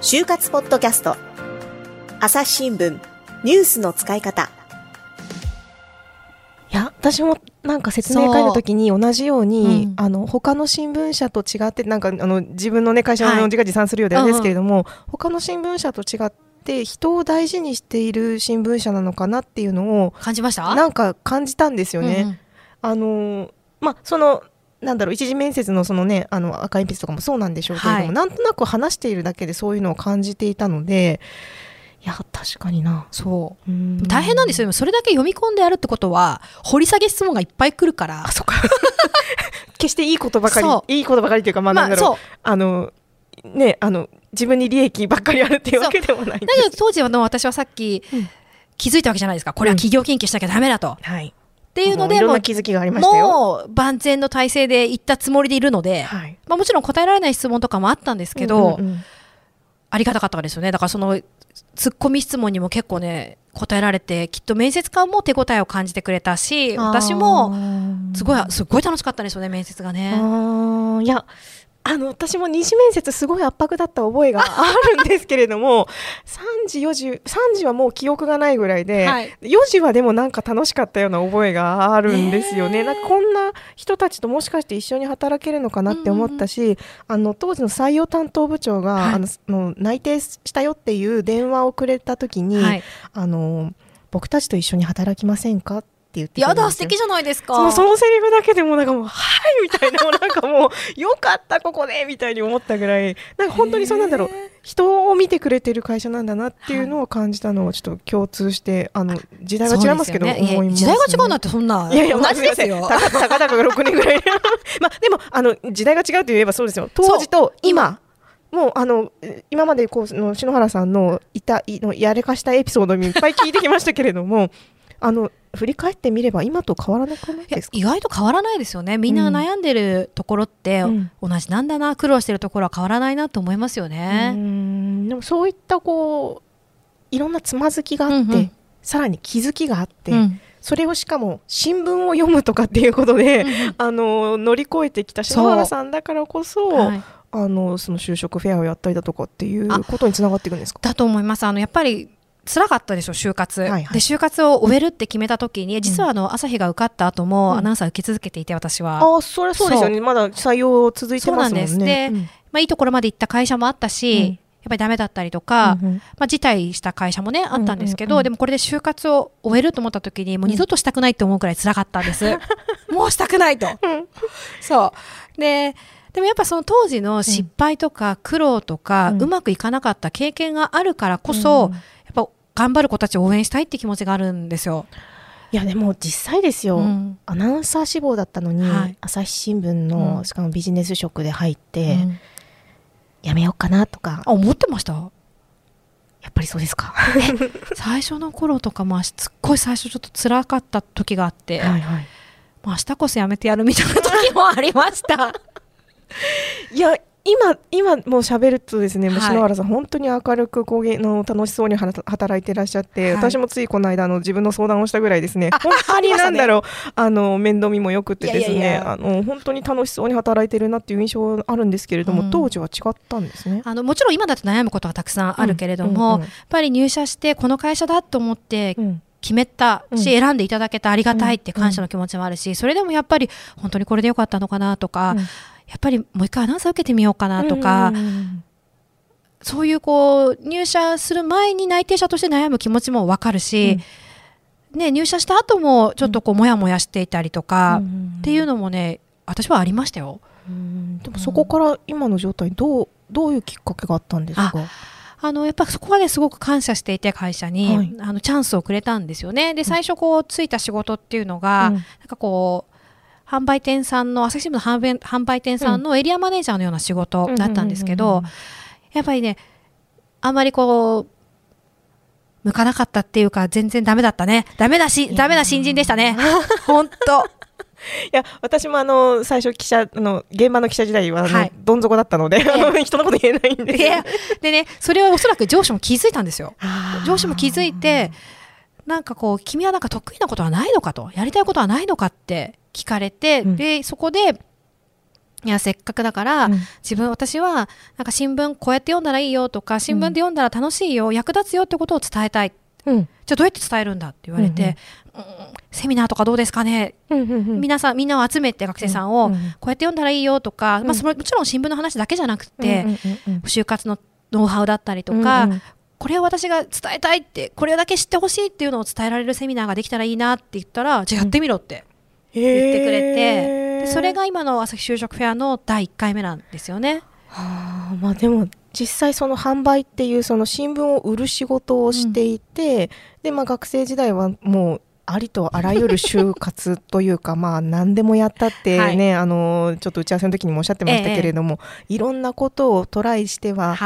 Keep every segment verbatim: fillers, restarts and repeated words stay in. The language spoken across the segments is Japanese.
就活ポッドキャスト、朝日新聞ニュースの使い方。いや、私もなんか説明会の時に同じように、うん、あの他の新聞社と違って、なんかあの自分の、ね、会社の字が持参するようであれですけれども、はい、うんうん、他の新聞社と違ってで人を大事にしている新聞社なのかなっていうのを感じました。なんか感じたんですよね、うんうん、あのまあそのなんだろう、一次面接のそのね、あの赤鉛筆とかもそうなんでしょうけれども、はい、なんとなく話しているだけでそういうのを感じていたので、いや確かにな、そう、うん、大変なんですよ。それだけ読み込んでやるってことは掘り下げ質問がいっぱい来るから。あ、そうか決していいことばかりいいことばかりというか、まあなんだろう、まあ、あのね、あの自分に利益ばっかりあるっていうわけでもないんです。だけど当時の私はさっき気づいたわけじゃないですか、うん、これは企業研究しなきゃダメだと、うん、はい、っていうので、もういろんな気づきがありましたよ。もう万全の体制で行ったつもりでいるので、はい、まあ、もちろん答えられない質問とかもあったんですけど、うんうんうん、ありがたかったですよね。だからそのツッコミ質問にも結構ね答えられて、きっと面接官も手応えを感じてくれたし、私もすごいすごい楽しかったですよね、面接がね。あ、いやあの私も二次面接すごい圧迫だった覚えがあるんですけれどもさんじよじさんじはもう記憶がないぐらいで、はい、よじはでもなんか楽しかったような覚えがあるんですよね、えー、なんかこんな人たちともしかして一緒に働けるのかなって思ったし、うんうん、あの当時の採用担当部長が、はい、あのもう内定したよっていう電話をくれた時に、はい、あの僕たちと一緒に働きませんかってってやだ、素敵じゃないですか。その、そのセリフだけでもなんかもうはいみたいな、なんかもうよかったここでみたいに思ったぐらい、なんか本当にそうなんだろう、人を見てくれてる会社なんだなっていうのを感じたのをちょっと共通して、はい、あの時代は違いますけど、そうですよね、思いますね。いや、時代が違うなんてそんな、いやいや同じですよ。たかたかろくねんぐらいまあでもあの時代が違うといえばそうですよ。当時と今もうあの今までこうの篠原さんのいたいのやれかしたエピソードにいっぱい聞いてきましたけれどもあの振り返ってみれば今と変わらなくないですか？いや、意外と変わらないですよね。みんな悩んでるところって同じなんだな、うん、苦労してるところは変わらないなと思いますよね。うーん、でもそういったこういろんなつまずきがあって、うんうん、さらに気づきがあって、うん、それをしかも新聞を読むとかっていうことで、うんうん、あの乗り越えてきた篠原さんだからこそ、はい、あのその就職フェアをやったりだとかっていうことにつながっていくんですか？だと思います。あのやっぱり辛かったでしょ、就活、はいはい、で就活を終えるって決めた時に、実はあの朝日が受かった後も、うん、アナウンサー受け続けていて、私は、ああそりゃそうですよね、まだ採用続いてますもんね。そうなんです、うん、で、まあ、いいところまで行った会社もあったし、うん、やっぱりダメだったりとか、うんうん、まあ、辞退した会社もねあったんですけど、うんうんうん、でもこれで就活を終えると思った時にもう二度としたくないと思うくらい辛かったんです、うん、もうしたくないと、うん、そうででもやっぱその当時の失敗とか苦労とか、うん、うまくいかなかった経験があるからこそ、うん、やっぱ頑張る子たちを応援したいって気持ちがあるんですよ。いやでも実際ですよ、うん、アナウンサー志望だったのに、はい、朝日新聞の、うん、しかもビジネス職で入って、うん、やめようかなとかあ思ってました。やっぱりそうですか最初の頃とか、まあ、すっごい最初ちょっと辛かった時があって、はいはい、まあ、明日こそやめてやるみたいな時もありましたいや今, 今もう喋るとですね、はい、篠原さん本当に明るくこうの楽しそうに働いていらっしゃって、はい、私もついこの間あの自分の相談をしたぐらいですね、本当になんだろうあの面倒見もよくてですね、いやいやいやあの本当に楽しそうに働いてるなっていう印象あるんですけれども、うん、当時は違ったんですね。あのもちろん今だと悩むことはたくさんあるけれども、うんうんうん、やっぱり入社してこの会社だと思って、うん決めたし選んでいただけたありがたいって感謝の気持ちもあるし、それでもやっぱり本当にこれでよかったのかなとか、うん、やっぱりもう一回アナウンサー受けてみようかなとか、うんうんうん、そういうこう入社する前に内定者として悩む気持ちも分かるし、うんね、入社した後もちょっとこうモヤモヤしていたりとか、うんうんうん、っていうのもね私はありましたよ。うんでもそこから今の状態どう、どういうきっかけがあったんですか？あのやっぱそこはねすごく感謝していて会社に、はい、あのチャンスをくれたんですよね。で最初こうついた仕事っていうのが、うん、なんかこう販売店さんの朝日新聞の販売店さんのエリアマネージャーのような仕事だったんですけど、やっぱりねあんまりこう向かなかったっていうか全然ダメだったね。ダメだしダメな新人でしたね本当いや私もあの最初記者の現場の記者時代はあの、はい、どん底だったので、えー、人のこと言えないんで、えー、でねそれはおそらく上司も気づいたんですよ。上司も気づいてなんかこう君はなんか得意なことはないのかとやりたいことはないのかって聞かれて、うん、でそこでいやせっかくだから、うん、自分私はなんか新聞こうやって読んだらいいよとか新聞で読んだら楽しいよ、うん、役立つよってことを伝えたい、うん、じゃあどうやって伝えるんだって言われて、うんうん、セミナーとかどうですかね、うんうんうん、皆さんみんなを集めて学生さんをこうやって読んだらいいよとか、うんまあ、そのもちろん新聞の話だけじゃなくて、うんうんうんうん、就活のノウハウだったりとか、うんうん、これを私が伝えたいってこれだけ知ってほしいっていうのを伝えられるセミナーができたらいいなって言ったら、うん、じゃあやってみろって言ってくれて、それが今の朝日就職フェアのだいいっかいめなんですよね。はあ、まあ、でも実際その販売っていうその新聞を売る仕事をしていて、うん、でまあ、学生時代はもうありとあらゆる就活というかまあ何でもやったってね、はい、あのちょっと打ち合わせの時にもおっしゃってましたけれども、ええ、いろんなことをトライしては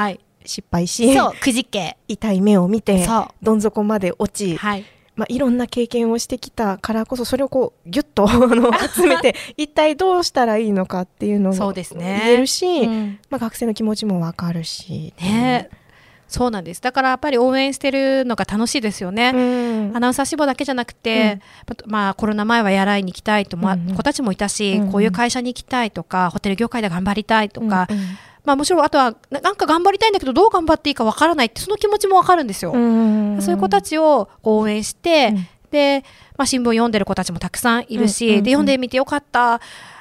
失敗し、そうくじけ痛い目を見てどん底まで落ち、はい、まあ、いろんな経験をしてきたからこそそれをこうギュッと集めて一体どうしたらいいのかっていうのを言えるし、ね、うん、まあ、学生の気持ちも分かるし、ね、そうなんです。だからやっぱり応援してるのが楽しいですよね、うん、アナウンサー志望だけじゃなくて、うん、まあ、コロナ前はやらいに行きたいと、まあ、子たちもいたし、うん、こういう会社に行きたいとかホテル業界で頑張りたいとか、うんうん、まあ、もちろんあとはなんか頑張りたいんだけどどう頑張っていいかわからないってその気持ちもわかるんですよ。そういう子たちを応援して、うん、で、まあ、新聞読んでる子たちもたくさんいるし、うんうんうん、で読んでみてよかった、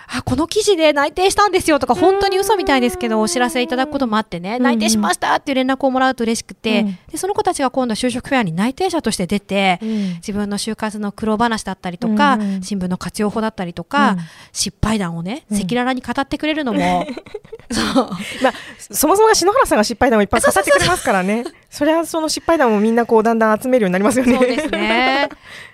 あこの記事で内定したんですよとか本当に嘘みたいですけどお知らせいただくこともあってね、内定しましたっていう連絡をもらうと嬉しくて、うん、でその子たちが今度は就職フェアに内定者として出て、うん、自分の就活の苦労話だったりとか、うん、新聞の活用法だったりとか、うん、失敗談をね赤裸々に語ってくれるのも、うんそうまあ、そもそもが篠原さんが失敗談をいっぱい語ってくれますからね。それはその失敗談をみんなこうだんだん集めるようになりますよね。そうですね。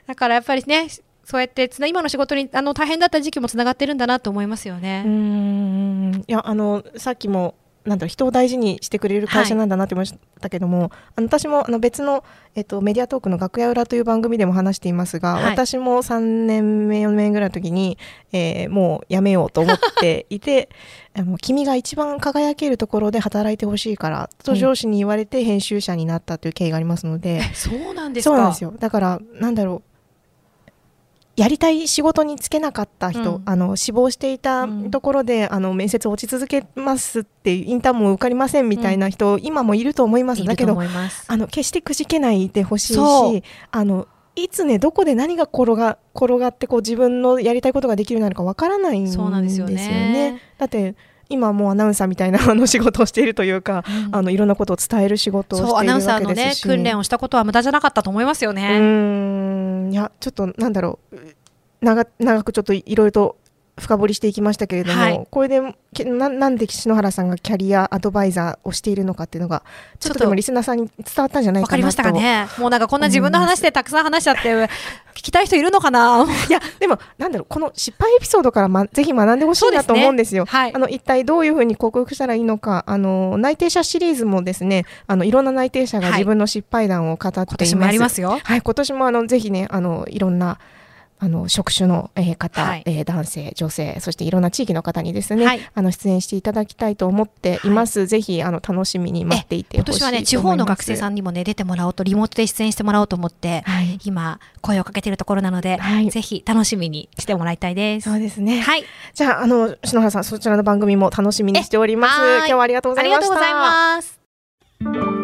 だからやっぱりねそうやってつな今の仕事にあの大変だった時期もつながってるんだなと思いますよね。うーん、いやあのさっきもなんだろう人を大事にしてくれる会社なんだなって思いましたけども、はい、あの私もあの別の、えっと、メディアトークの楽屋裏という番組でも話していますが、はい、私もさんねんめよねんめぐらいの時に、えー、もうやめようと思っていてあの君が一番輝けるところで働いてほしいからと上司に言われて編集者になったという経緯がありますので、うん、そうなんですか。そうなんですよ。だからなんだろうやりたい仕事に就けなかった人、うん、あの志望していたところで、うん、あの面接落ち続けますってインターンも受かりませんみたいな人、うん、今もいると思います。だけどあの決してくじけないでほしいし、あのいつねどこで何が転が、転がってこう自分のやりたいことができるようになるかわからないんですよね。そうなんですよね。だって今もうアナウンサーみたいなあの仕事をしているというか、うん、あのいろんなことを伝える仕事をしているわけですし、そうアナウンサーの、ね、訓練をしたことは無駄じゃなかったと思いますよね。うーん、いやちょっとなんだろう 長, 長くちょっといろいろと深掘りしていきましたけれども、はい、これで な, なんで篠原さんがキャリアアドバイザーをしているのかっていうのがちょっとでもリスナーさんに伝わったんじゃないかなと。わかりましたかね。もうなんかこんな自分の話でたくさん話しちゃって聞きたい人いるのかな。いやでもなんだろうこの失敗エピソードから、ま、ぜひ学んでほしいなと思うんですよ。ですね、はい、あの一体どういうふうに克服したらいいのか、あの内定者シリーズもですね、あのいろんな内定者が自分の失敗談を語っています。はい、今年もありますよ。はい、今年もあのぜひねあのいろんなあの職種の方、はい、えー、男性女性そしていろんな地域の方にですね、はい、あの出演していただきたいと思っています。はい、ぜひあの楽しみに待っていてほしいと思います。今年はね地方の学生さんにもね出てもらおうとリモートで出演してもらおうと思って、はい、今声をかけているところなので、はい、ぜひ楽しみにしてもらいたいです。そうですね、はい、じゃあ、 あの篠原さんそちらの番組も楽しみにしております。今日はありがとうございました。ありがとうございます。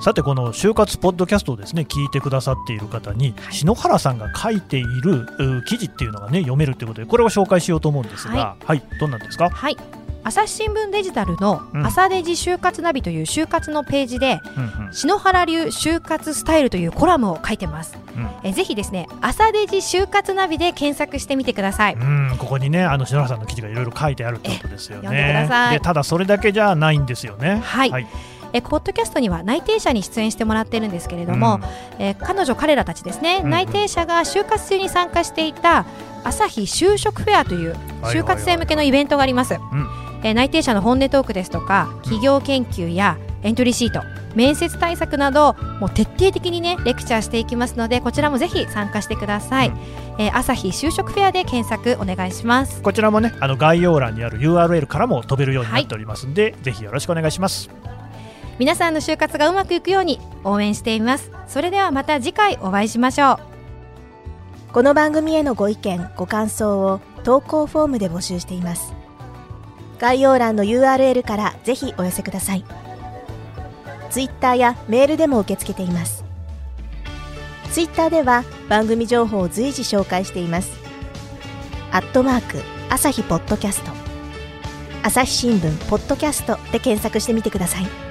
さてこの就活ポッドキャストをですね聞いてくださっている方に、はい、篠原さんが書いている記事っていうのがね読めるということでこれを紹介しようと思うんですが、はい、はい、どんなんですか。はい、朝日新聞デジタルの朝デジ就活ナビという就活のページで、うんうん、篠原流就活スタイルというコラムを書いてます。うん、えぜひですね朝デジ就活ナビで検索してみてください。うん、ここにねあの篠原さんの記事がいろいろ書いてあるってことですよね。読んでください。でただそれだけじゃないんですよね。はい、はい、えポッドキャストには内定者に出演してもらってるんですけれども、うん、え彼女彼らたちですね、うん、内定者が就活中に参加していた朝日就職フェアという就活生向けのイベントがあります。内定者の本音トークですとか企業研究やエントリーシート、面接対策などもう徹底的にねレクチャーしていきますので、こちらもぜひ参加してください、うん。えー、朝日就職フェアで検索お願いします。こちらもねあの概要欄にある ユーアールエル からも飛べるようになっておりますので、はい、ぜひよろしくお願いします。皆さんの就活がうまくいくように応援しています。それではまた次回お会いしましょう。この番組へのご意見ご感想を投稿フォームで募集しています。概要欄の ユーアールエル からぜひお寄せください。ツイッターやメールでも受け付けています。ツイッターでは番組情報を随時紹介しています。アットマーク朝日ポッドキャスト、朝日新聞ポッドキャストで検索してみてください。